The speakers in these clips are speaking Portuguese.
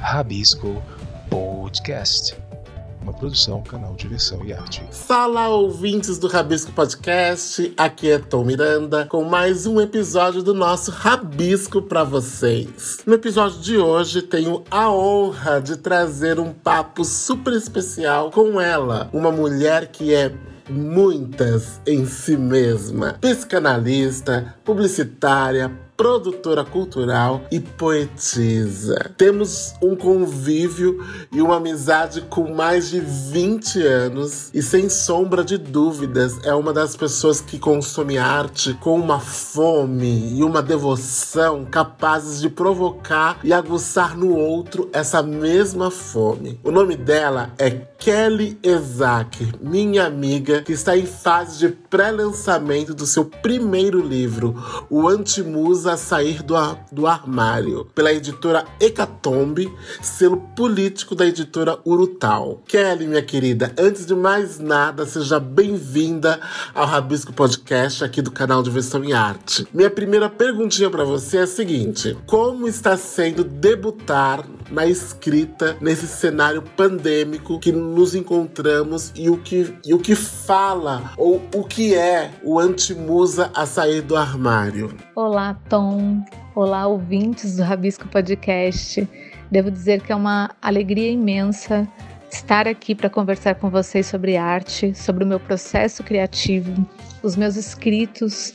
Rabisco Podcast, uma produção, canal de diversão e arte. Fala, ouvintes do Rabisco Podcast, aqui é Tom Miranda com mais um episódio do nosso Rabisco pra vocês. No episódio de hoje tenho a honra de trazer um papo super especial com ela, uma mulher que é muitas em si mesma, psicanalista, publicitária, produtora cultural e poetisa. Temos um convívio e uma amizade com mais de 20 anos e, sem sombra de dúvidas, é uma das pessoas que consome arte com uma fome e uma devoção capazes de provocar e aguçar no outro essa mesma fome. O nome dela é Kelly Isaac, minha amiga, que está em fase de pré-lançamento do seu primeiro livro, O Antimusa, a sair do armário, pela editora Hecatombe, selo político da editora Urutau. Kelly, minha querida, antes de mais nada, seja bem-vinda ao Rabisco Podcast, aqui do canal Diversão em Arte. Minha primeira perguntinha pra você é a seguinte: como está sendo debutar na escrita nesse cenário pandêmico que nos encontramos e o que fala, ou o que é o Antimusa a sair do armário? Olá, Tom. Olá, ouvintes do Rabisco Podcast. Devo dizer que é uma alegria imensa estar aqui para conversar com vocês sobre arte, sobre o meu processo criativo, os meus escritos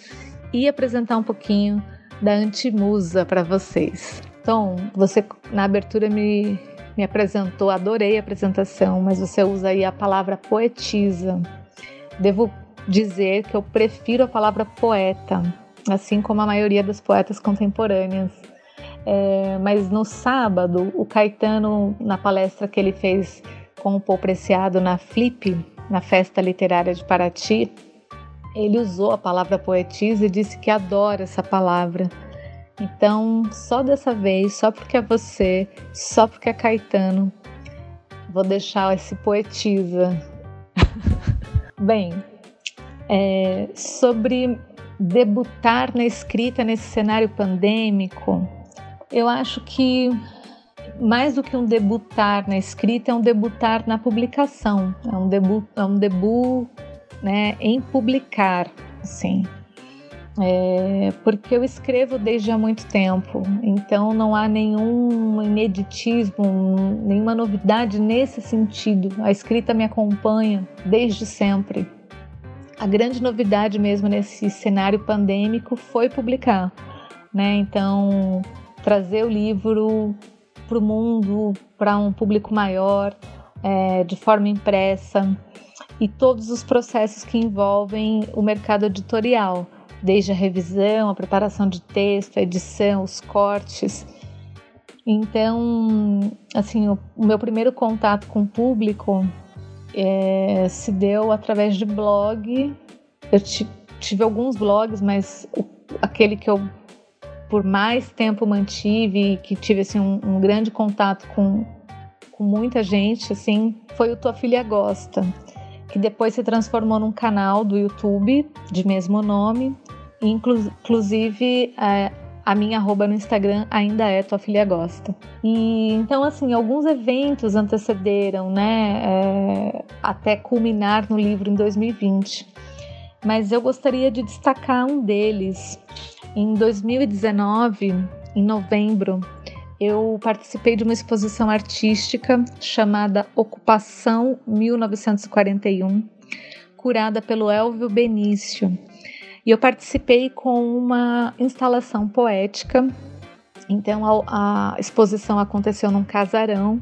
e apresentar um pouquinho da Antimusa para vocês. Tom, você na abertura me apresentou, adorei a apresentação, mas você usa aí a palavra poetisa. Devo dizer que eu prefiro a palavra poeta, assim como a maioria das poetas contemporâneas. Mas no sábado, o Caetano, na palestra que ele fez com o Paul Preciado na Flip, na Festa Literária de Paraty, ele usou a palavra poetisa e disse que adora essa palavra. Então, só dessa vez, só porque é você, só porque é Caetano, vou deixar esse poetisa. Bem, sobre debutar na escrita nesse cenário pandêmico, eu acho que mais do que um debutar na escrita, é um debutar na publicação, é um debut, né, em publicar, assim. Porque eu escrevo desde há muito tempo, então não há nenhum ineditismo, nenhuma novidade nesse sentido. A escrita me acompanha desde sempre. A grande novidade mesmo nesse cenário pandêmico foi publicar, né? Então, trazer o livro para o mundo, para um público maior, de forma impressa, e todos os processos que envolvem o mercado editorial, desde a revisão, a preparação de texto, a edição, os cortes. Então, assim, o meu primeiro contato com o público se deu através de blog. Eu tive alguns blogs, mas aquele que eu por mais tempo mantive e que tive assim, um grande contato com muita gente assim, foi o Tua Filha Gosta, que depois se transformou num canal do YouTube de mesmo nome. Inclusive a minha arroba no Instagram ainda é Tua Filha Gosta. E então, assim, alguns eventos antecederam, né, até culminar no livro em 2020. Mas eu gostaria de destacar um deles. Em 2019, em novembro, eu participei de uma exposição artística chamada Ocupação 1941, curada pelo Elvio Benício. E eu participei com uma instalação poética. Então a exposição aconteceu num casarão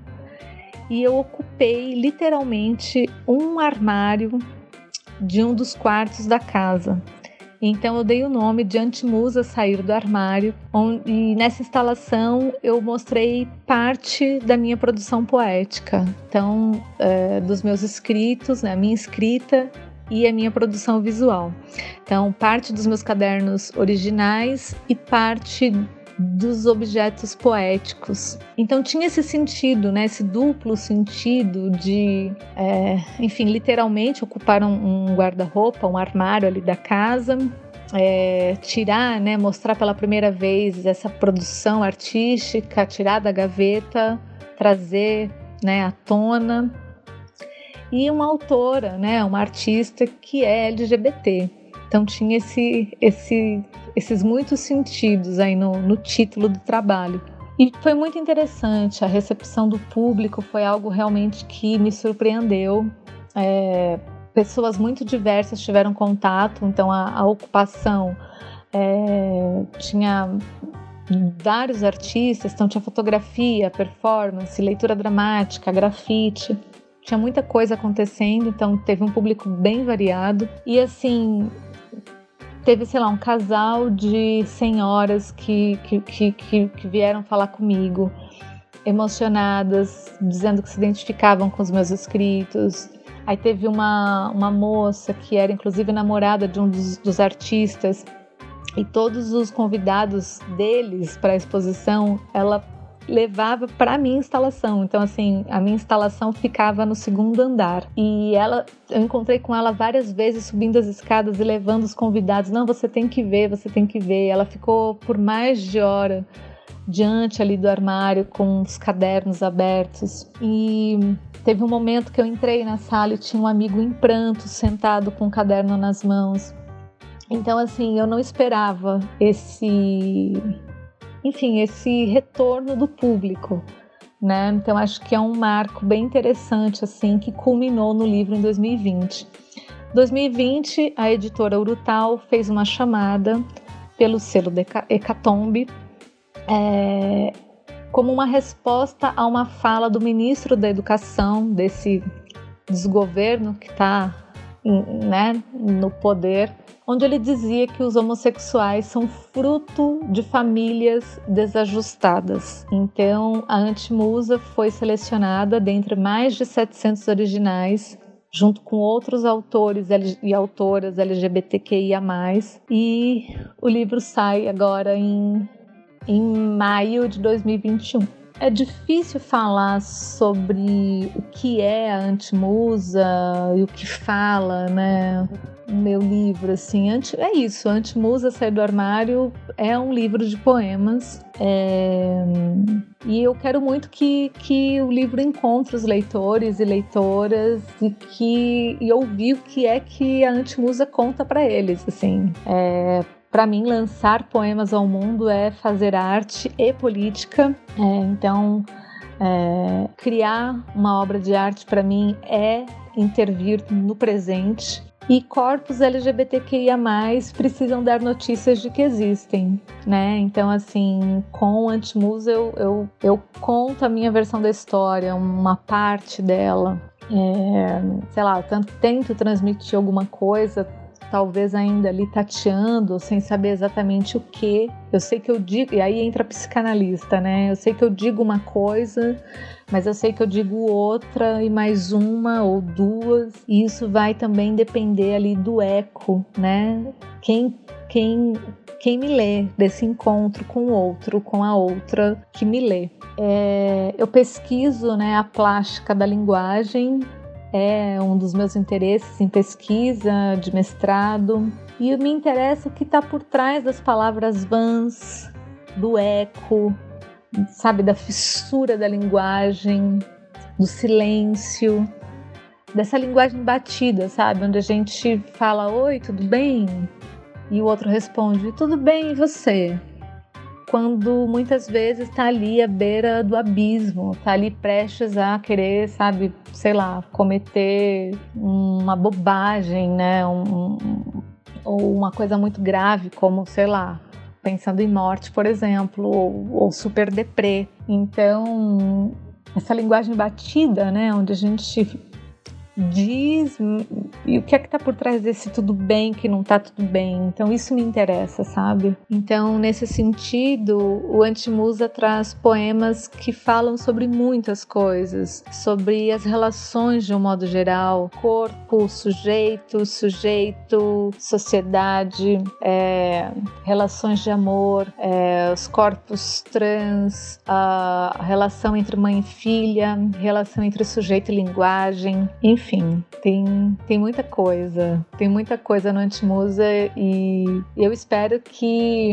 e eu ocupei literalmente um armário de um dos quartos da casa. Então eu dei o nome de Antimusa Sair do Armário, e nessa instalação eu mostrei parte da minha produção poética. Então, dos meus escritos, né, a minha escrita e a minha produção visual. Então, parte dos meus cadernos originais e parte dos objetos poéticos. Então, tinha esse sentido, né? Esse duplo sentido de, enfim, literalmente ocupar um guarda-roupa, um armário ali da casa, tirar, né, mostrar pela primeira vez essa produção artística, tirar da gaveta, trazer, né, à tona. E uma autora, né, uma artista que é LGBT. Então tinha esses muitos sentidos aí no título do trabalho. E foi muito interessante, a recepção do público foi algo realmente que me surpreendeu. Pessoas muito diversas tiveram contato, então a ocupação tinha vários artistas, então tinha fotografia, performance, leitura dramática, grafite, tinha muita coisa acontecendo, então teve um público bem variado. E assim, teve, sei lá, um casal de senhoras que vieram falar comigo, emocionadas, dizendo que se identificavam com os meus escritos. Aí teve uma moça que era inclusive namorada de um dos artistas, e todos os convidados deles para a exposição, ela levava para a minha instalação. Então, assim, a minha instalação ficava no segundo andar. E eu encontrei com ela várias vezes subindo as escadas e levando os convidados. Não, você tem que ver, você tem que ver. Ela ficou por mais de hora diante ali do armário com os cadernos abertos. E teve um momento que eu entrei na sala e tinha um amigo em pranto, sentado com o caderno nas mãos. Então, assim, eu não esperava esse retorno do público, né? Então acho que é um marco bem interessante, assim, que culminou no livro em 2020. Em 2020, a editora Urutau fez uma chamada pelo selo Hecatombe, como uma resposta a uma fala do ministro da Educação, desse desgoverno que está, né, no poder, onde ele dizia que os homossexuais são fruto de famílias desajustadas. Então, a Antimusa foi selecionada dentre mais de 700 originais, junto com outros autores e autoras LGBTQIA+. E o livro sai agora em maio de 2021. É difícil falar sobre o que é a Antimusa e o que fala, né? Meu livro, assim, é isso, Antimusa Sair do Armário é um livro de poemas, e eu quero muito que o livro encontre os leitores e leitoras e ouvir o que é que a Antimusa conta para eles, assim. Para mim, lançar poemas ao mundo é fazer arte e política, então criar uma obra de arte para mim é intervir no presente. E corpos LGBTQIA+, precisam dar notícias de que existem, né? Então, assim, com Antimusa eu conto a minha versão da história, uma parte dela. Sei lá, eu tento transmitir alguma coisa, talvez ainda ali tateando, sem saber exatamente o que. Eu sei que eu digo, e aí entra a psicanalista, né? Eu sei que eu digo uma coisa, mas eu sei que eu digo outra e mais uma ou duas, e isso vai também depender ali do eco, né? Quem me lê, desse encontro com o outro, com a outra que me lê. Eu pesquiso, né, a plástica da linguagem, é um dos meus interesses em pesquisa de mestrado, e me interessa o que está por trás das palavras vãs, do eco, sabe, da fissura da linguagem, do silêncio, dessa linguagem batida, sabe, onde a gente fala oi, tudo bem? E o outro responde, tudo bem, e você? Quando muitas vezes está ali à beira do abismo, está ali prestes a querer, sabe, sei lá, cometer uma bobagem, né, ou uma coisa muito grave, como, sei lá, pensando em morte, por exemplo, ou super deprê. Então, essa linguagem batida, né, onde a gente diz, e o que é que tá por trás desse tudo bem, que não tá tudo bem? Então isso me interessa, sabe? Então, nesse sentido, o Antimusa traz poemas que falam sobre muitas coisas, sobre as relações de um modo geral, corpo, sujeito, sociedade, relações de amor, os corpos trans, a relação entre mãe e filha, relação entre sujeito e linguagem, enfim. enfim, tem muita coisa. Tem muita coisa no Antimusa e eu espero que,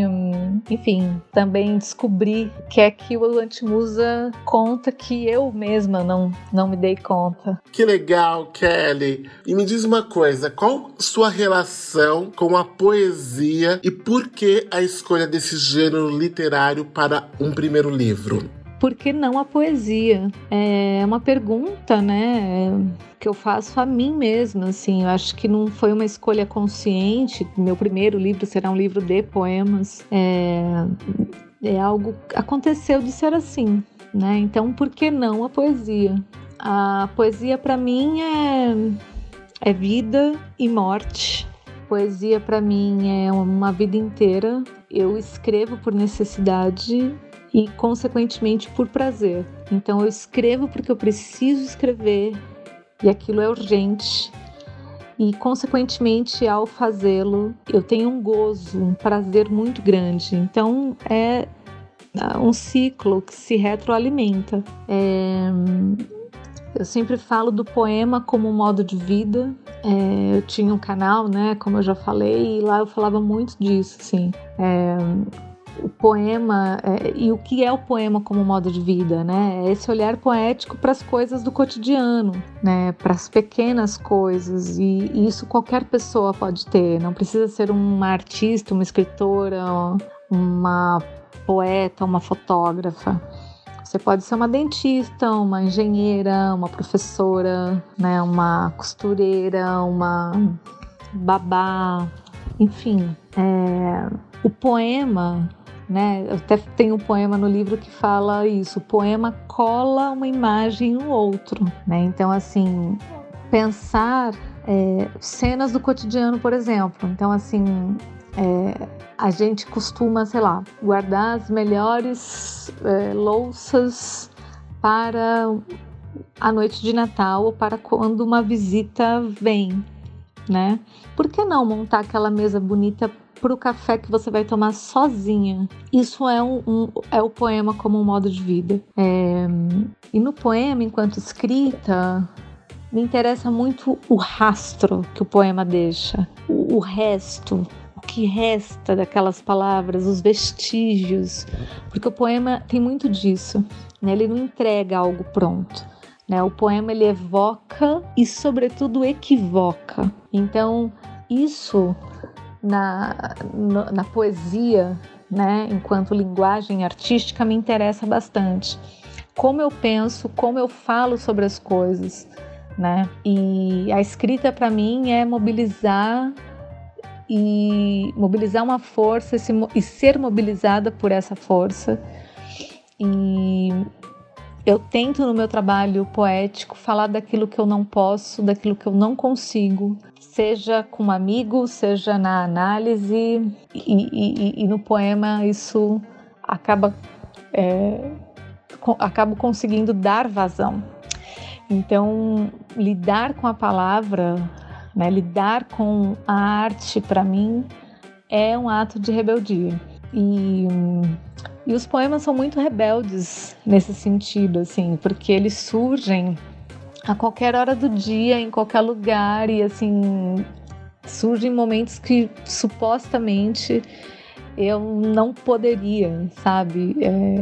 enfim, também descobrir o que é que o Antimusa conta que eu mesma não me dei conta. Que legal, Kelly! E me diz uma coisa, qual sua relação com a poesia e por que a escolha desse gênero literário para um primeiro livro? Por que não a poesia? É uma pergunta, né, que eu faço a mim mesma, assim. Eu acho que não foi uma escolha consciente. Meu primeiro livro será um livro de poemas. É algo que aconteceu de ser assim, né? Então, por que não a poesia? A poesia, para mim, é vida e morte. Poesia, para mim, é uma vida inteira. Eu escrevo por necessidade e, consequentemente, por prazer. Então, eu escrevo porque eu preciso escrever e aquilo é urgente. E, consequentemente, ao fazê-lo, eu tenho um gozo, um prazer muito grande. Então, é um ciclo que se retroalimenta. Eu sempre falo do poema como um modo de vida. Eu tinha um canal, né, como eu já falei, e lá eu falava muito disso, assim. O poema e o que é o poema como modo de vida, né? É esse olhar poético para as coisas do cotidiano, né? Para as pequenas coisas, e isso qualquer pessoa pode ter, não precisa ser uma artista, uma escritora, uma poeta, uma fotógrafa. Você pode ser uma dentista, uma engenheira, uma professora, né? Uma costureira, uma babá, enfim. O poema, né? Eu até tenho um poema no livro que fala isso. O poema cola uma imagem no outro, né? Então, assim, pensar cenas do cotidiano, por exemplo. Então, assim, a gente costuma, sei lá, guardar as melhores louças para a noite de Natal ou para quando uma visita vem, né? Por que não montar aquela mesa bonita para o café que você vai tomar sozinha? Isso é o poema como um modo de vida. E no poema, enquanto escrita, me interessa muito o rastro que o poema deixa, o resto, o que resta daquelas palavras, os vestígios, porque o poema tem muito disso, né? Ele não entrega algo pronto, né? O poema, ele evoca e, sobretudo, equivoca. Então, isso na poesia, né, enquanto linguagem artística, me interessa bastante. Como eu penso, como eu falo sobre as coisas, né? E a escrita, para mim, é mobilizar uma força e ser mobilizada por essa força. E eu tento, no meu trabalho poético, falar daquilo que eu não posso, daquilo que eu não consigo, seja com um amigo, seja na análise, e no poema isso acabo conseguindo dar vazão. Então, lidar com a palavra, né, lidar com a arte, para mim, é um ato de rebeldia. E os poemas são muito rebeldes nesse sentido, assim, porque eles surgem a qualquer hora do dia, em qualquer lugar, e assim, surgem momentos que supostamente eu não poderia, sabe,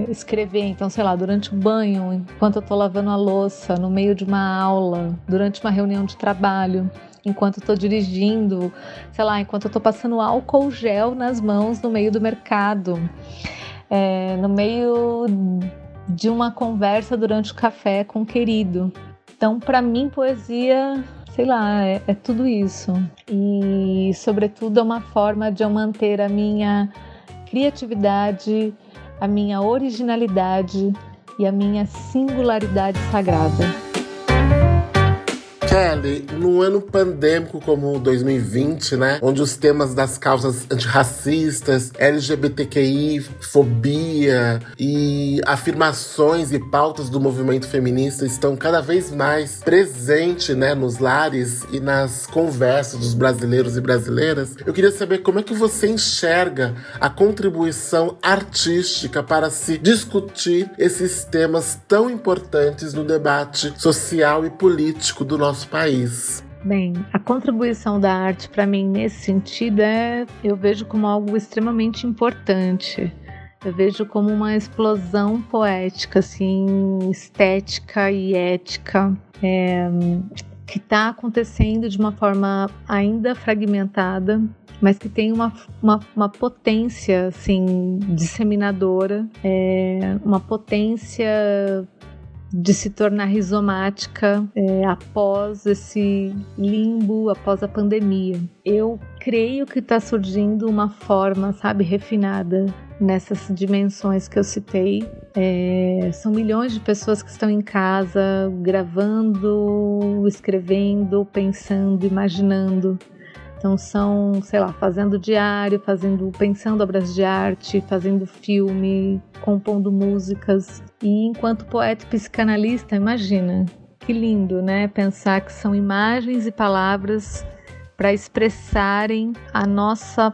escrever. Então, sei lá, durante o banho, enquanto eu tô lavando a louça, no meio de uma aula, durante uma reunião de trabalho, enquanto eu tô dirigindo, sei lá, enquanto eu tô passando álcool gel nas mãos no meio do mercado, no meio de uma conversa durante o café com um querido. Então, para mim, poesia, sei lá, é tudo isso. E, sobretudo, é uma forma de eu manter a minha criatividade, a minha originalidade e a minha singularidade sagrada. Kelly, num ano pandêmico como 2020, né, onde os temas das causas antirracistas, LGBTQI, fobia e afirmações e pautas do movimento feminista estão cada vez mais presentes, né, nos lares e nas conversas dos brasileiros e brasileiras, eu queria saber como é que você enxerga a contribuição artística para se discutir esses temas tão importantes no debate social e político do nosso nosso país. Bem, a contribuição da arte para mim nesse sentido eu vejo como algo extremamente importante. Eu vejo como uma explosão poética, assim, estética e ética, que está acontecendo de uma forma ainda fragmentada, mas que tem uma potência, assim, disseminadora, uma potência de se tornar rizomática após esse limbo, após a pandemia. Eu creio que está surgindo uma forma, sabe, refinada nessas dimensões que eu citei. São milhões de pessoas que estão em casa gravando, escrevendo, pensando, imaginando. Então são, sei lá, fazendo diário, pensando obras de arte, fazendo filme, compondo músicas. E enquanto poeta e psicanalista, imagina, que lindo, né? Pensar que são imagens e palavras para expressarem a nossa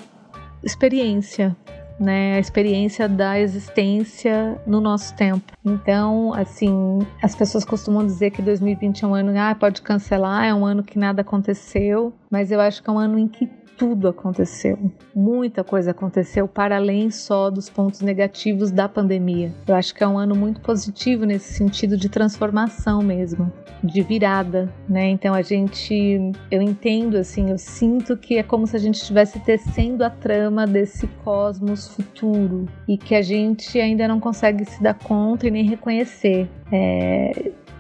experiência, né? A experiência da existência no nosso tempo. Então, assim, as pessoas costumam dizer que 2020 é um ano, pode cancelar, é um ano que nada aconteceu, mas eu acho que é um ano em que tudo aconteceu. Muita coisa aconteceu, para além só dos pontos negativos da pandemia. Eu acho que é um ano muito positivo nesse sentido de transformação mesmo, de virada, né? Então eu entendo, assim, eu sinto que é como se a gente estivesse tecendo a trama desse cosmos futuro e que a gente ainda não consegue se dar conta e nem reconhecer,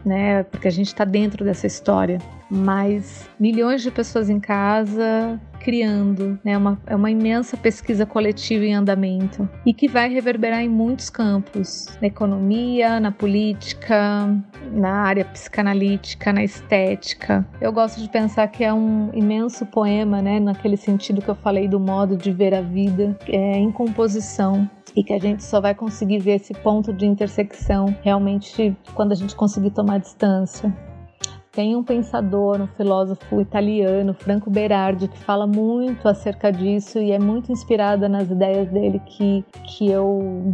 né? Porque a gente está dentro dessa história. Mas milhões de pessoas em casa criando, né? É uma imensa pesquisa coletiva em andamento e que vai reverberar em muitos campos, na economia, na política, na área psicanalítica, na estética. Eu gosto de pensar que é um imenso poema, né? Naquele sentido que eu falei do modo de ver a vida, em composição, e que a gente só vai conseguir ver esse ponto de intersecção realmente quando a gente conseguir tomar distância. Tem um pensador, um filósofo italiano, Franco Berardi, que fala muito acerca disso e é muito inspirada nas ideias dele que eu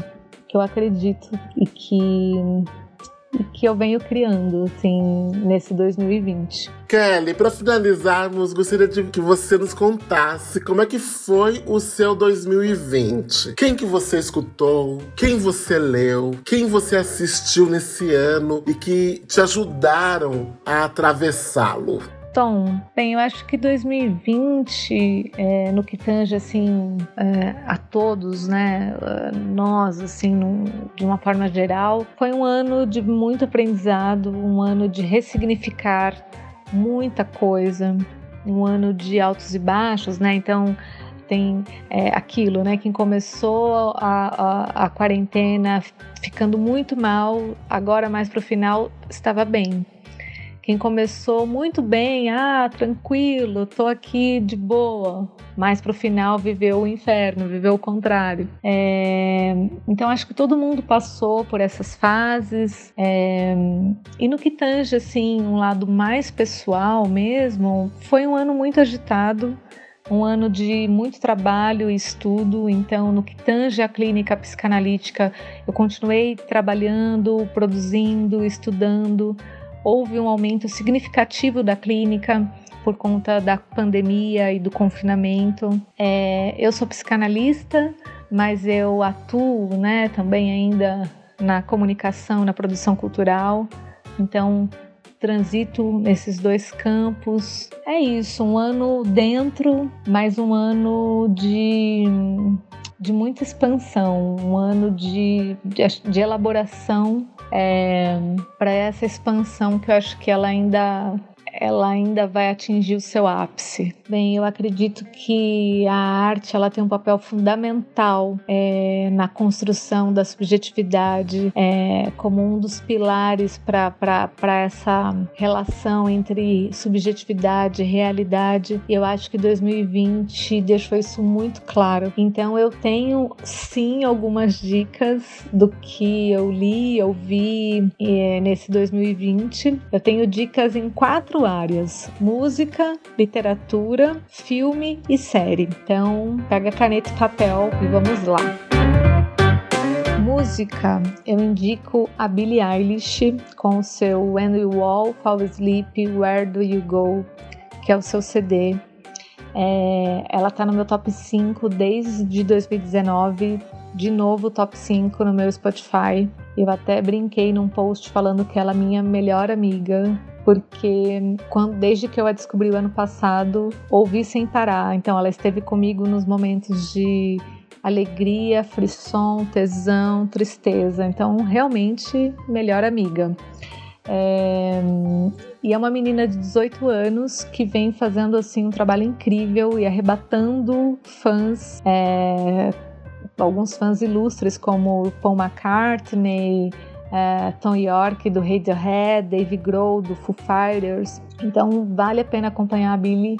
acredito e que eu venho criando, assim, nesse 2020. Kelly, para finalizarmos, gostaria de que você nos contasse como é que foi o seu 2020. Quem que você escutou, quem você leu, quem você assistiu nesse ano e que te ajudaram a atravessá-lo? Tom, bem, eu acho que 2020, no que tange, assim, a todos, né, nós, assim, de uma forma geral, foi um ano de muito aprendizado, um ano de ressignificar muita coisa, um ano de altos e baixos, né? Então tem aquilo, né? Quem começou a quarentena ficando muito mal, agora mais pro final estava bem. Quem começou muito bem, tranquilo, tô aqui de boa, mas pro final viveu o inferno, viveu o contrário. Então acho que todo mundo passou por essas fases, e no que tange, assim, um lado mais pessoal mesmo, foi um ano muito agitado, um ano de muito trabalho e estudo. Então, no que tange a clínica psicanalítica, eu continuei trabalhando, produzindo, estudando. Houve um aumento significativo da clínica por conta da pandemia e do confinamento. Eu sou psicanalista, mas eu atuo, né, também ainda na comunicação, na produção cultural. Então, transito nesses dois campos. É isso, um ano dentro, mas um ano de muita expansão, um ano de elaboração, para essa expansão que eu acho que ela ainda vai atingir o seu ápice. Bem, eu acredito que a arte ela tem um papel fundamental na construção da subjetividade, como um dos pilares para essa relação entre subjetividade e realidade. Eu acho que 2020 deixou isso muito claro. Então eu tenho, sim, algumas dicas do que eu li, ouvi nesse 2020. Eu tenho dicas em 4 áreas: música, literatura, filme e série. Então, pega caneta e papel e vamos lá. música, eu indico a Billie Eilish com o seu When We All Fall Asleep, Where Do You Go?, que é o seu CD. Ela tá no meu top 5 desde 2019, de novo top 5 no meu Spotify. Eu até brinquei num post falando que ela é minha melhor amiga, porque desde que eu a descobri o ano passado, ouvi sem parar. Então ela esteve comigo nos momentos de alegria, frisson, tesão, tristeza. Então realmente melhor amiga. E é uma menina de 18 anos que vem fazendo assim um trabalho incrível e arrebatando fãs, alguns fãs ilustres como Paul McCartney, Tom York do Radiohead, Dave Grohl do Foo Fighters. Então vale a pena acompanhar a Billie,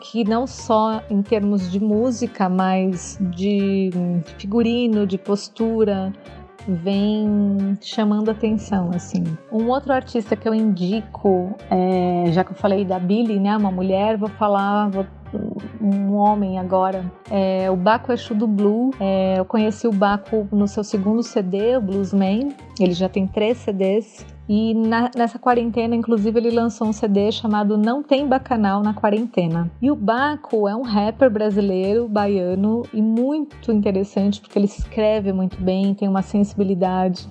que não só em termos de música, mas de figurino, de postura, vem chamando atenção, assim. Um outro artista que eu indico, já que eu falei da Billie, né, uma mulher, vou falar um homem agora, o Baco Exu do Blue. Eu conheci o Baco no seu segundo CD, o Bluesman. Ele já tem 3 CDs. E nessa quarentena, inclusive, ele lançou um CD chamado Não Tem Bacanal na Quarentena. E o Baco é um rapper brasileiro, baiano, e muito interessante, porque ele escreve muito bem, tem uma sensibilidade.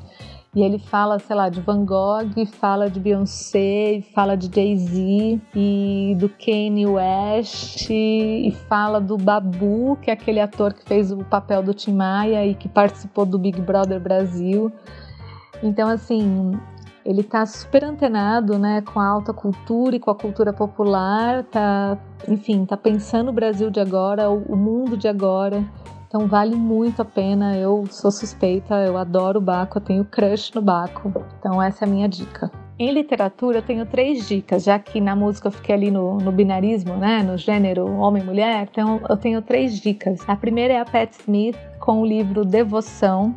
E ele fala, sei lá, de Van Gogh, fala de Beyoncé, fala de Jay-Z e do Kanye West, e fala do Babu, que é aquele ator que fez o papel do Tim Maia e que participou do Big Brother Brasil. Então, assim, ele tá super antenado, né, com a alta cultura e com a cultura popular, tá pensando o Brasil de agora, o mundo de agora. Então vale muito a pena, eu sou suspeita, eu adoro o Baco, eu tenho crush no Baco. Então essa é a minha dica. Em literatura eu tenho 3 dicas, já que na música eu fiquei ali no binarismo, né, no gênero homem-mulher, então eu tenho 3 dicas. A primeira é a Patti Smith com o livro Devoção,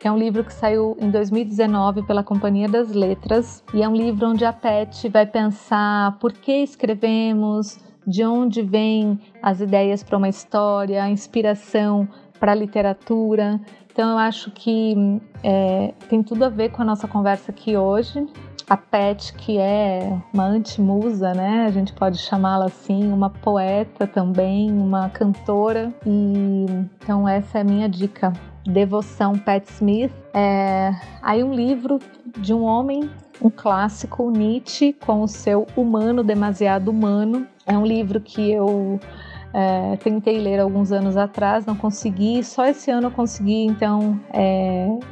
que é um livro que saiu em 2019 pela Companhia das Letras, e é um livro onde a Patti vai pensar por que escrevemos, de onde vêm as ideias para uma história, a inspiração para a literatura. Então eu acho que tem tudo a ver com a nossa conversa aqui hoje. A Patti, que é uma antimusa, né? A gente pode chamá-la assim, uma poeta também, uma cantora. E então essa é a minha dica. Devoção, Patti Smith. Aí um livro de um homem, um clássico, Nietzsche, com o seu Humano Demasiado Humano. É um livro que eu tentei ler alguns anos atrás, não consegui, só esse ano eu consegui, então,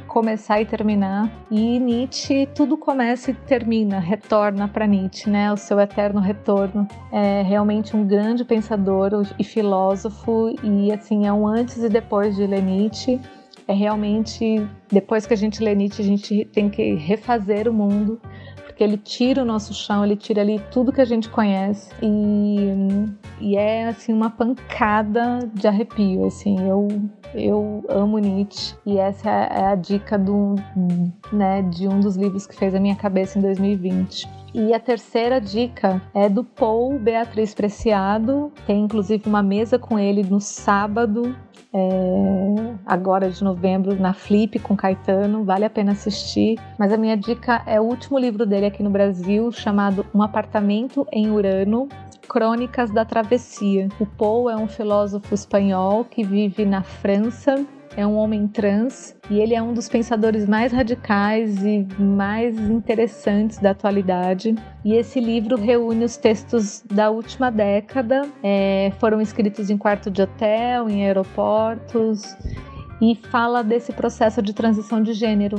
começar e terminar. E Nietzsche, tudo começa e termina, retorna para Nietzsche, né? O seu eterno retorno. É realmente um grande pensador e filósofo, e assim, é um antes e depois de ler Nietzsche. É realmente, depois que a gente lê Nietzsche, a gente tem que refazer o mundo, porque ele tira o nosso chão, ele tira ali tudo que a gente conhece, e é assim uma pancada de arrepio, assim, eu amo Nietzsche, e essa é a dica de um dos livros que fez a minha cabeça em 2020. E a terceira dica é do Paul Beatriz Preciado, tem inclusive uma mesa com ele no sábado, agora de novembro, na Flip com Caetano, vale a pena assistir. Mas a minha dica é o último livro dele aqui no Brasil, chamado Um Apartamento em Urano, Crônicas da Travessia. O Paul é um filósofo espanhol que vive na França, é um homem trans, e ele é um dos pensadores mais radicais e mais interessantes da atualidade. E esse livro reúne os textos da última década, foram escritos em quarto de hotel, em aeroportos, e fala desse processo de transição de gênero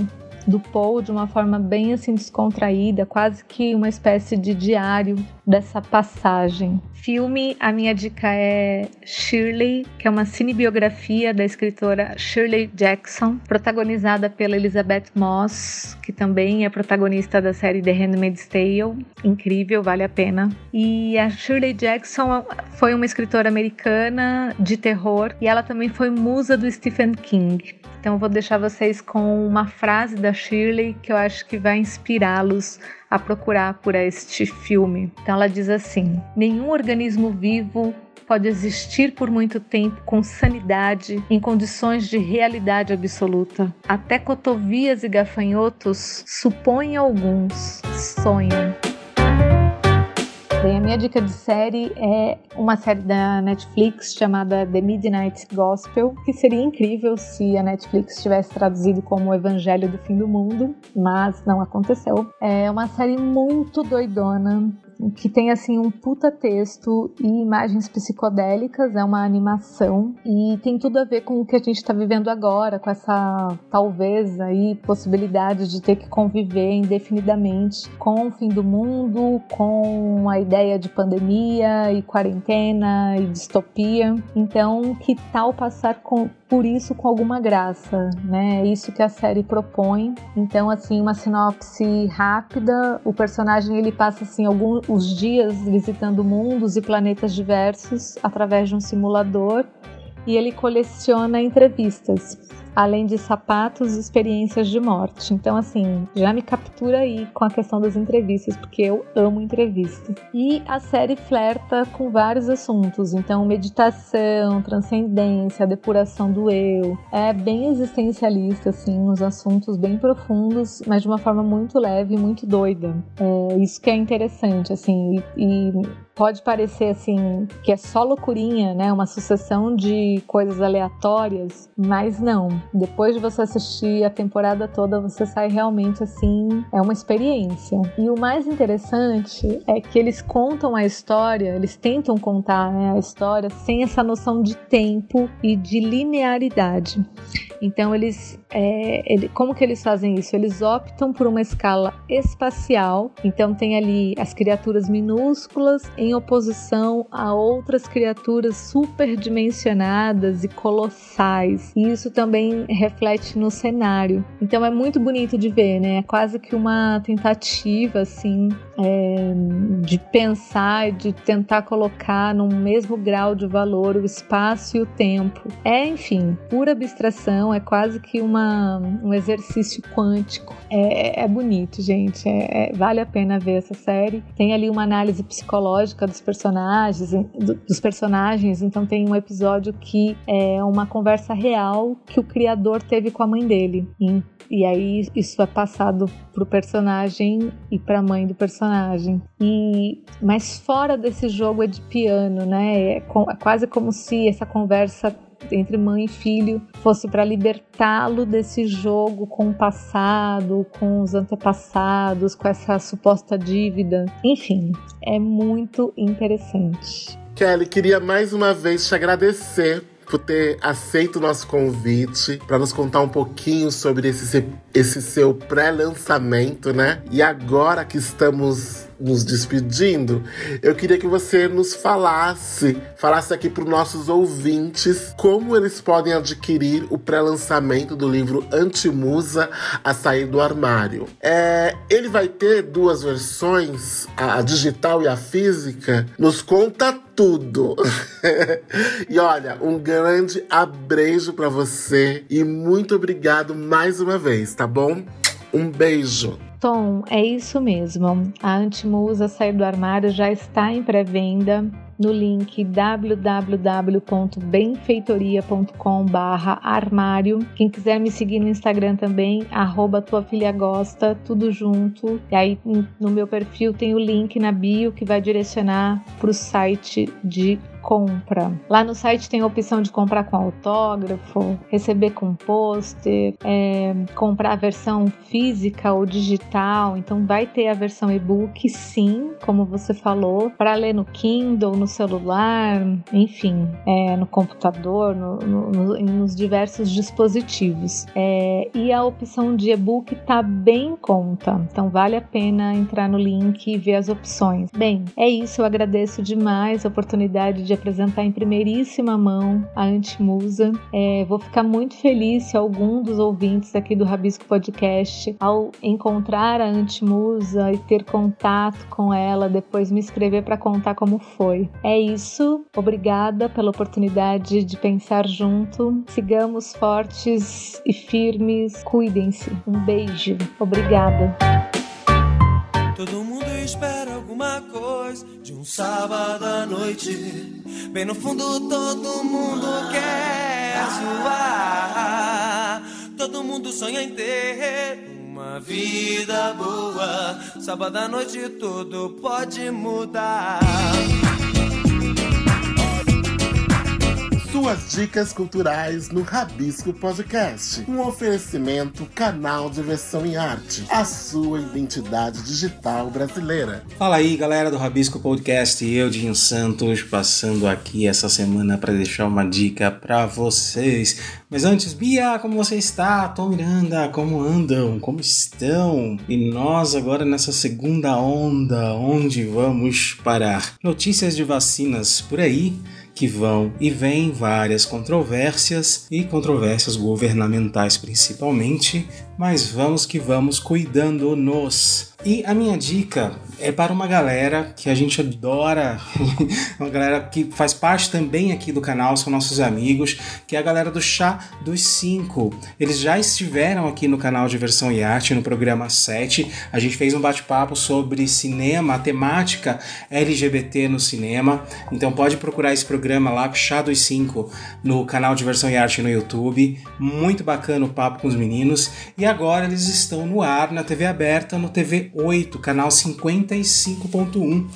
do Paul de uma forma bem assim descontraída, quase que uma espécie de diário dessa passagem. Filme, a minha dica é Shirley, que é uma cinebiografia da escritora Shirley Jackson, protagonizada pela Elizabeth Moss, que também é protagonista da série The Handmaid's Tale, incrível, vale a pena. E a Shirley Jackson foi uma escritora americana de terror, e ela também foi musa do Stephen King. Então eu vou deixar vocês com uma frase da Shirley que eu acho que vai inspirá-los a procurar por este filme. Então ela diz assim: nenhum organismo vivo pode existir por muito tempo com sanidade, em condições de realidade absoluta. Até cotovias e gafanhotos supõem alguns, sonham. Bem, a minha dica de série é uma série da Netflix chamada The Midnight Gospel, que seria incrível se a Netflix tivesse traduzido como O Evangelho do Fim do Mundo, mas não aconteceu. É uma série muito doidona, que tem assim um puta texto e imagens psicodélicas, é uma animação e tem tudo a ver com o que a gente está vivendo agora, com essa talvez aí possibilidade de ter que conviver indefinidamente com o fim do mundo, com a ideia de pandemia e quarentena e distopia. Então, que tal passar por isso com alguma graça, né? É isso que a série propõe. Então, assim, uma sinopse rápida, o personagem ele passa assim os dias visitando mundos e planetas diversos através de um simulador e ele coleciona entrevistas, além de sapatos e experiências de morte. Então, assim, já me captura aí com a questão das entrevistas, porque eu amo entrevistas. E a série flerta com vários assuntos, então meditação, transcendência, depuração do eu. É bem existencialista, assim, uns assuntos bem profundos, mas de uma forma muito leve e muito doida. É, isso que é interessante, assim, pode parecer, assim, que é só loucurinha, né? Uma sucessão de coisas aleatórias, mas não. Depois de você assistir a temporada toda, você sai realmente, assim, é uma experiência. E o mais interessante é que eles contam a história, eles tentam contar, né, a história sem essa noção de tempo e de linearidade. Então, como que eles fazem isso? Eles optam por uma escala espacial. Então, tem ali as criaturas minúsculas em oposição a outras criaturas superdimensionadas e colossais. E isso também reflete no cenário. Então, é muito bonito de ver, né? É quase que uma tentativa, assim, de pensar e de tentar colocar no mesmo grau de valor o espaço e o tempo. Enfim, pura abstração. É quase que um exercício quântico. É bonito, gente. Vale a pena ver essa série. Tem ali uma análise psicológica dos personagens. Então tem um episódio que é uma conversa real que o criador teve com a mãe dele. E aí isso é passado pro personagem e pra mãe do personagem. Mas fora desse jogo edipiano, né? É quase como se essa conversa entre mãe e filho fosse para libertá-lo desse jogo com o passado, com os antepassados, com essa suposta dívida. Enfim, é muito interessante. Kelly, queria mais uma vez te agradecer por ter aceito o nosso convite para nos contar um pouquinho sobre esse seu pré-lançamento, né? E agora que estamos nos despedindo, eu queria que você nos falasse aqui para os nossos ouvintes como eles podem adquirir o pré-lançamento do livro Antimusa, A Sair do Armário. Ele vai ter duas versões, a digital e a física. Nos conta tudo. E olha, um grande abraço para você e muito obrigado mais uma vez, tá bom? Um beijo. Tom, é isso mesmo. A Antimusa Sair do Armário já está em pré-venda no link www.benfeitoria.com/armário. Quem quiser me seguir no Instagram também, @tuafilhagosta, tudo junto. E aí no meu perfil tem o link na bio que vai direcionar para o site de compra. Lá no site tem a opção de comprar com autógrafo, receber com pôster, comprar a versão física ou digital. Então vai ter a versão e-book, sim, como você falou, para ler no Kindle, no celular, enfim, no computador, nos diversos dispositivos. E a opção de e-book está bem em conta, então vale a pena entrar no link e ver as opções. Bem, é isso, eu agradeço demais a oportunidade de apresentar em primeiríssima mão a Antimusa. Vou ficar muito feliz se algum dos ouvintes aqui do Rabisco Podcast, ao encontrar a Antimusa e ter contato com ela, depois me escrever para contar como foi. É isso, obrigada pela oportunidade de pensar junto. Sigamos fortes e firmes, cuidem-se. Um beijo, obrigada. Todo mundo espera alguma coisa de um sábado à noite. Bem no fundo todo mundo quer zoar. Todo mundo sonha em ter uma vida boa. Sábado à noite tudo pode mudar. Suas dicas culturais no Rabisco Podcast. Um oferecimento canal de versão em arte. A sua identidade digital brasileira. Fala aí, galera do Rabisco Podcast. Eu, Dinho Santos, passando aqui essa semana para deixar uma dica para vocês. Mas antes, Bia, como você está? Tom Miranda, como andam? Como estão? E nós agora nessa segunda onda, onde vamos parar? Notícias de vacinas por aí, que vão e vêm, várias controvérsias, e controvérsias governamentais principalmente, mas vamos que vamos, cuidando-nos. E a minha dica é para uma galera que a gente adora, uma galera que faz parte também aqui do canal, são nossos amigos, que é a galera do Chá dos 5. Eles já estiveram aqui no canal Diversão e Arte, no programa 7. A gente fez um bate-papo sobre cinema, a temática LGBT no cinema. Então pode procurar esse programa lá, Chá dos 5, no canal Diversão e Arte no YouTube. Muito bacana o papo com os meninos. E agora eles estão no ar, na TV aberta, no TV 8, canal 55.1.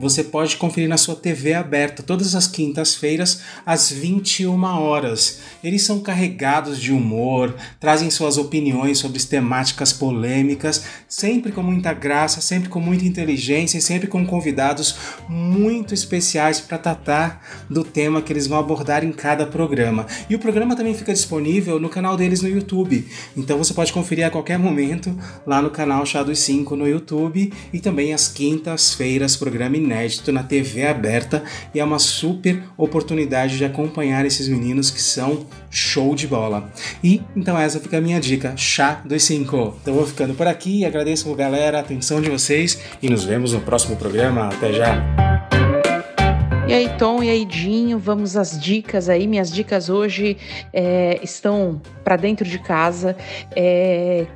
Você pode conferir na sua TV aberta todas as quintas-feiras, às 21 horas. Eles são carregados de humor, trazem suas opiniões sobre temáticas polêmicas, sempre com muita graça, sempre com muita inteligência e sempre com convidados muito especiais para tratar do tema que eles vão abordar em cada programa. E o programa também fica disponível no canal deles no YouTube, então você pode conferir a qualquer momento lá no canal Chá dos 5 no YouTube, e também às quintas-feiras, programa inédito na TV aberta, e é uma super oportunidade de acompanhar esses meninos que são show de bola. E então essa fica a minha dica, Chá dos 5. Então vou ficando por aqui, agradeço galera a atenção de vocês e nos vemos no próximo programa. Até já! E aí, Tom, e aí, Dinho, vamos às dicas aí. Minhas dicas hoje estão para dentro de casa,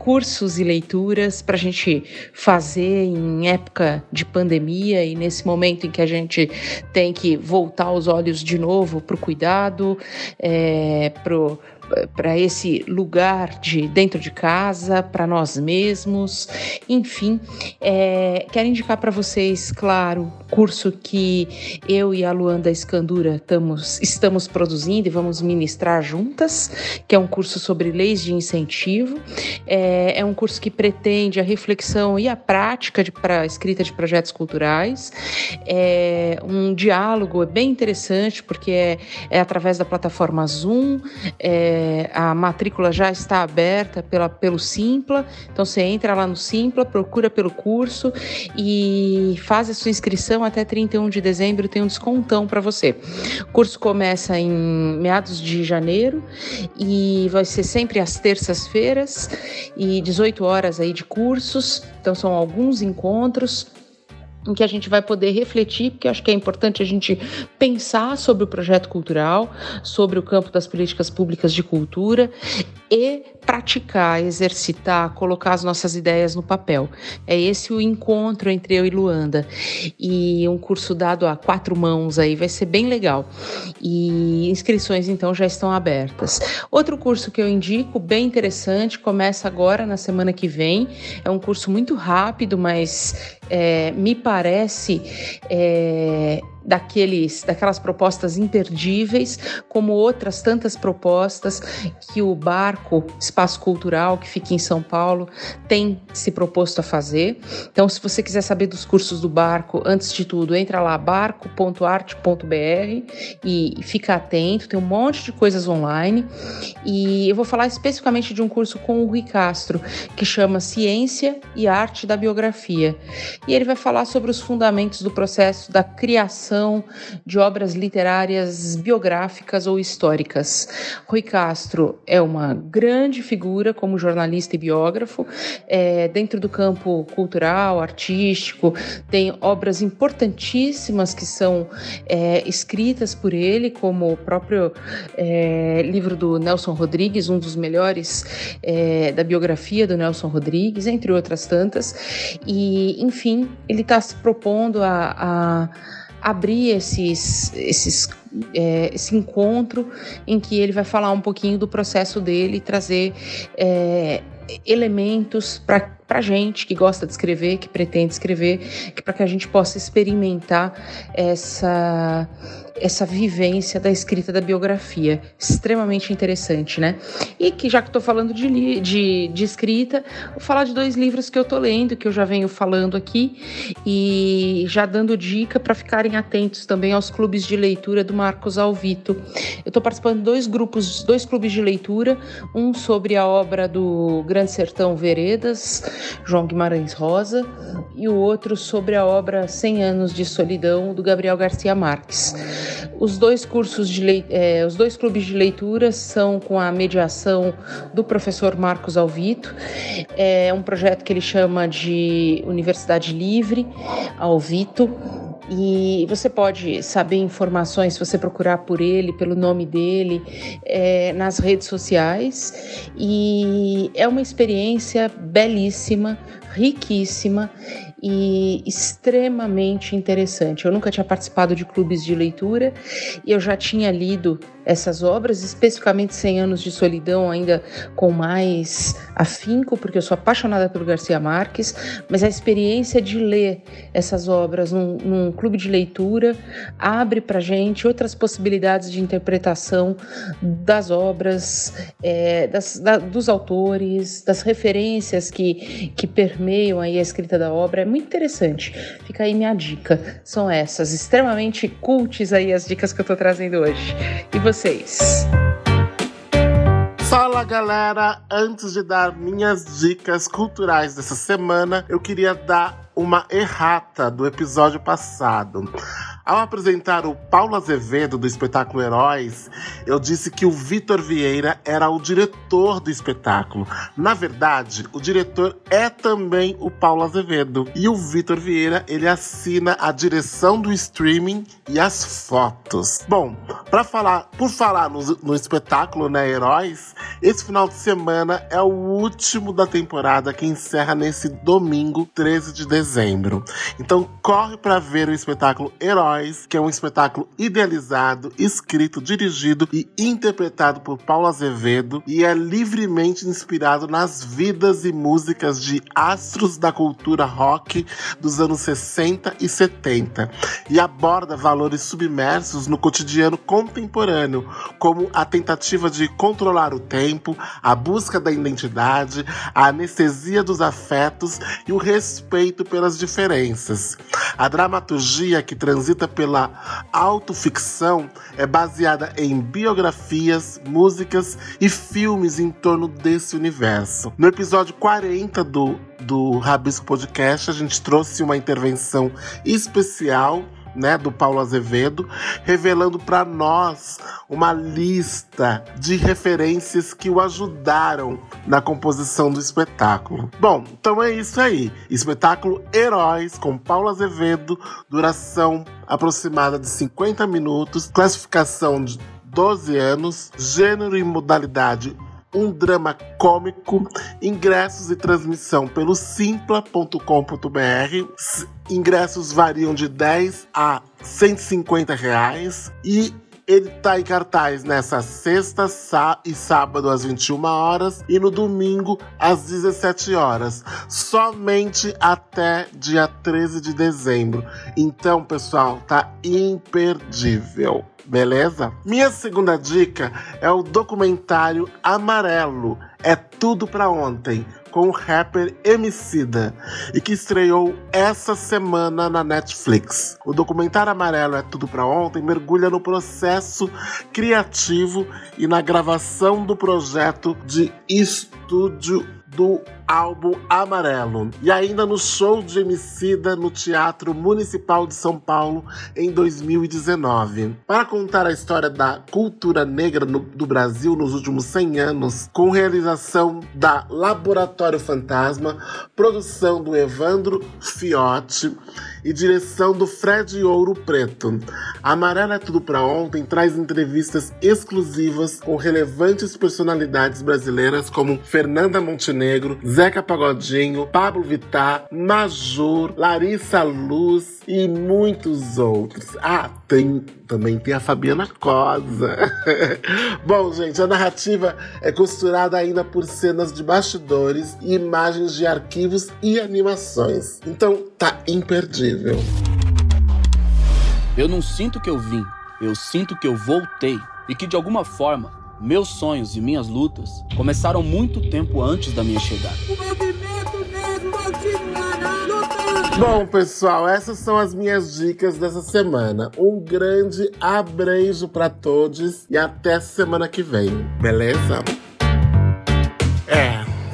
cursos e leituras para a gente fazer em época de pandemia e nesse momento em que a gente tem que voltar os olhos de novo para o cuidado, para esse lugar de dentro de casa, para nós mesmos, enfim. Quero indicar para vocês, claro, curso que eu e a Luanda Escandura estamos produzindo e vamos ministrar juntas, que é um curso sobre leis de incentivo. É um curso que pretende a reflexão e a prática para a escrita de projetos culturais. É um diálogo bem interessante, porque é através da plataforma Zoom. A matrícula já está aberta pelo Simpla, então você entra lá no Simpla, procura pelo curso e faz a sua inscrição. Até 31 de dezembro tem um descontão para você. O curso começa em meados de janeiro e vai ser sempre às terças-feiras, e 18 horas aí de cursos, então são alguns encontros em que a gente vai poder refletir, porque eu acho que é importante a gente pensar sobre o projeto cultural, sobre o campo das políticas públicas de cultura e praticar, exercitar, colocar as nossas ideias no papel. É esse o encontro entre eu e Luanda. E um curso dado a 4 mãos aí, vai ser bem legal. E inscrições, então, já estão abertas. Outro curso que eu indico, bem interessante, começa agora, na semana que vem. É um curso muito rápido, mas me parece daquelas propostas imperdíveis, como outras tantas propostas que o Barco Espaço Cultural, que fica em São Paulo, tem se proposto a fazer. Então, se você quiser saber dos cursos do Barco, antes de tudo, entra lá, barco.arte.br, e fica atento, tem um monte de coisas online. E eu vou falar especificamente de um curso com o Rui Castro, que chama Ciência e Arte da Biografia. E ele vai falar sobre os fundamentos do processo da criação produção de obras literárias biográficas ou históricas. Rui Castro é uma grande figura como jornalista e biógrafo. Dentro do campo cultural, artístico, tem obras importantíssimas que são escritas por ele, como o próprio livro do Nelson Rodrigues, um dos melhores da biografia do Nelson Rodrigues, entre outras tantas. E, enfim, ele está se propondo a abrir esse encontro em que ele vai falar um pouquinho do processo dele e trazer elementos para gente que gosta de escrever, que pretende escrever, para que a gente possa experimentar essa vivência da escrita da biografia. Extremamente interessante, né? E que, já que estou falando de escrita, vou falar de dois livros que eu estou lendo, que eu já venho falando aqui, e já dando dica para ficarem atentos também aos clubes de leitura do Marcos Alvito. Eu estou participando de dois clubes de leitura, um sobre a obra do Grande Sertão Veredas, João Guimarães Rosa, e o outro sobre a obra 100 Anos de Solidão, do Gabriel García Márquez. Os dois clubes de leitura são com a mediação do professor Marcos Alvito. É um projeto que ele chama de Universidade Livre Alvito. E você pode saber informações se você procurar por ele, pelo nome dele, nas redes sociais. E é uma experiência belíssima, riquíssima e extremamente interessante. Eu nunca tinha participado de clubes de leitura e eu já tinha lido essas obras, especificamente 100 Anos de Solidão, ainda com mais afinco, porque eu sou apaixonada pelo Garcia Marques, mas a experiência de ler essas obras num clube de leitura abre para gente outras possibilidades de interpretação das obras, dos autores, das referências que permeiam aí a escrita da obra. É muito interessante. Fica aí minha dica. São essas, extremamente cultes aí as dicas que eu tô trazendo hoje. E vocês? Fala, galera! Antes de dar minhas dicas culturais dessa semana, eu queria dar uma errata do episódio passado. Ao apresentar o Paulo Azevedo do espetáculo Heróis, eu disse que o Vitor Vieira era o diretor do espetáculo. Na verdade, o diretor é também o Paulo Azevedo. E o Vitor Vieira, ele assina a direção do streaming e as fotos. Bom, por falar no espetáculo, né, Heróis, esse final de semana é o último da temporada, que encerra nesse domingo, 13 de dezembro. Então corre para ver o espetáculo Heróis, que é um espetáculo idealizado, escrito, dirigido e interpretado por Paulo Azevedo, e é livremente inspirado nas vidas e músicas de astros da cultura rock dos anos 60 e 70, e aborda valores submersos no cotidiano contemporâneo, como a tentativa de controlar o tempo, a busca da identidade, a anestesia dos afetos e o respeito pelas diferenças. A dramaturgia, que transita pela autoficção, é baseada em biografias, músicas e filmes em torno desse universo. No episódio 40 do Rabisco Podcast, a gente trouxe uma intervenção especial, né, do Paulo Azevedo, revelando para nós uma lista de referências que o ajudaram na composição do espetáculo. Bom, então é isso aí. Espetáculo Heróis, com Paulo Azevedo, duração aproximada de 50 minutos, classificação de 12 anos, gênero e modalidade: um drama cômico, ingressos e transmissão pelo simpla.com.br. Ingressos variam de R$10 a R$150 e ele está em cartaz nessa sexta e sábado às 21 horas e no domingo às 17 horas. Somente até dia 13 de dezembro. Então, pessoal, tá imperdível. Beleza? Minha segunda dica é o documentário Amarelo. É Tudo Pra Ontem, com o rapper Emicida, e que estreou essa semana na Netflix. O documentário Amarelo é Tudo Pra Ontem mergulha no processo criativo e na gravação do projeto de estúdio do álbum Amarelo. E ainda no show de Emicida no Teatro Municipal de São Paulo em 2019. Para contar a história da cultura negra do Brasil nos últimos 100 anos, com realização da Laboratório Fantasma, produção do Evandro Fiotti e direção do Fred Ouro Preto. Amarelo é Tudo Pra Ontem traz entrevistas exclusivas com relevantes personalidades brasileiras como Fernanda Montenegro, Zeca Pagodinho, Pablo Vittar, Major, Larissa Luz e muitos outros. Ah, também tem a Fabiana Cosa. Bom, gente, a narrativa é costurada ainda por cenas de bastidores, imagens de arquivos e animações. Então, tá imperdível. Eu não sinto que eu vim, eu sinto que eu voltei. E que, de alguma forma, meus sonhos e minhas lutas começaram muito tempo antes da minha chegada. Bom, pessoal, essas são as minhas dicas dessa semana. Um grande abraço pra todos e até semana que vem, beleza?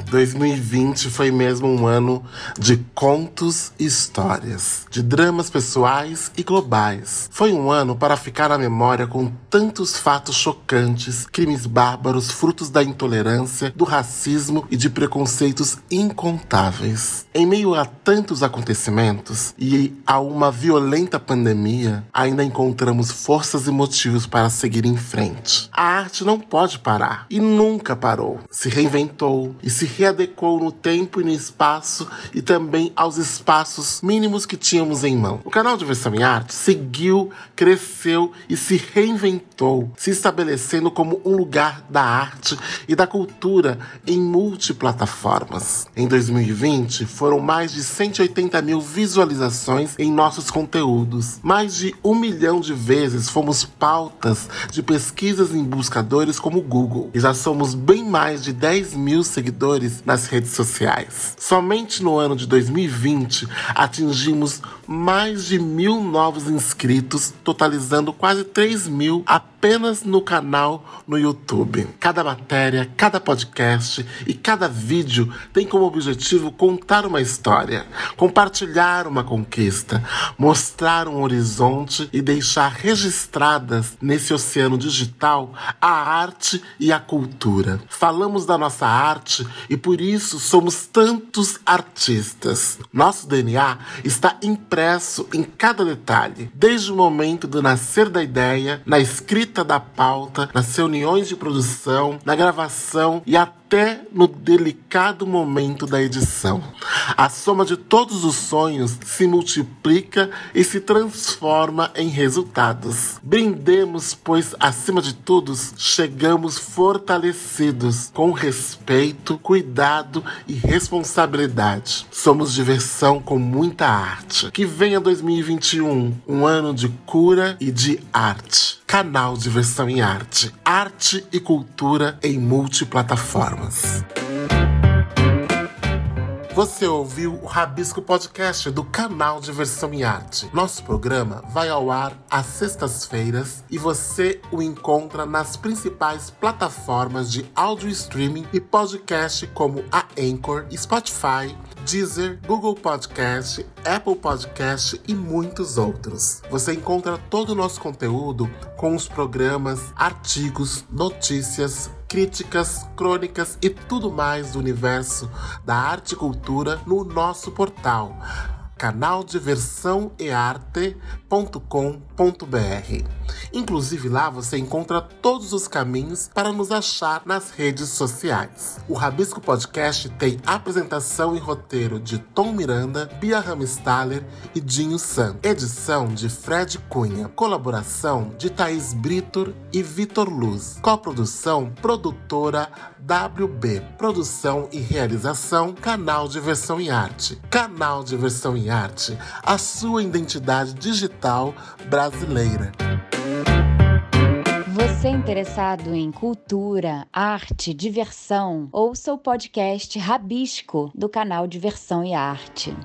2020 foi mesmo um ano de contos e histórias, de dramas pessoais e globais. Foi um ano para ficar na memória com tantos fatos chocantes, crimes bárbaros, frutos da intolerância, do racismo e de preconceitos incontáveis. Em meio a tantos acontecimentos e a uma violenta pandemia, ainda encontramos forças e motivos para seguir em frente. A arte não pode parar e nunca parou. Se reinventou e se readecou no tempo e no espaço e também aos espaços mínimos que tínhamos em mão. O canal Diversão em Arte seguiu, cresceu e se reinventou, se estabelecendo como um lugar da arte e da cultura em multiplataformas. Em 2020, foram mais de 180 mil visualizações em nossos conteúdos. Mais de 1 milhão de vezes fomos pautas de pesquisas em buscadores como o Google. E já somos bem mais de 10 mil seguidores nas redes sociais. Somente no ano de 2020, atingimos mais de 1.000 novos inscritos, totalizando quase 3.000 apenas no canal no YouTube. Cada matéria, cada podcast e cada vídeo tem como objetivo contar uma história, compartilhar uma conquista, mostrar um horizonte e deixar registradas nesse oceano digital a arte e a cultura. Falamos da nossa arte e por isso somos tantos artistas. Nosso DNA está impresso em cada detalhe, desde o momento do nascer da ideia, na escrita da pauta, nas reuniões de produção, na gravação e até no delicado momento da edição. A soma de todos os sonhos se multiplica e se transforma em resultados. Brindemos, pois, acima de tudo, chegamos fortalecidos, com respeito, cuidado e responsabilidade. Somos diversão com muita arte. Que venha 2021, um ano de cura e de arte. Canal Diversão em Arte. Arte e cultura em multiplataformas. Você ouviu o Rabisco Podcast do canal Diversão em Arte. Nosso programa vai ao ar às sextas-feiras e você o encontra nas principais plataformas de áudio streaming e podcast como a Anchor, Spotify, Deezer, Google Podcast, Apple Podcast e muitos outros. Você encontra todo o nosso conteúdo com os programas, artigos, notícias, críticas, crônicas e tudo mais do universo da arte e cultura no nosso portal canaldiversaoearte.com.br. Inclusive lá você encontra todos os caminhos para nos achar nas redes sociais. O Rabisco Podcast tem apresentação e roteiro de Tom Miranda, Bia Ramstaller e Dinho Santos. Edição de Fred Cunha. Colaboração de Thaís Britor e Vitor Luz. Coprodução, produtora WB. Produção e realização, Canal Diversão em Arte. Canal Diversão em Arte, a sua identidade digital brasileira. Você interessado em cultura, arte, diversão, ouça o podcast Rabisco do canal Diversão e Arte.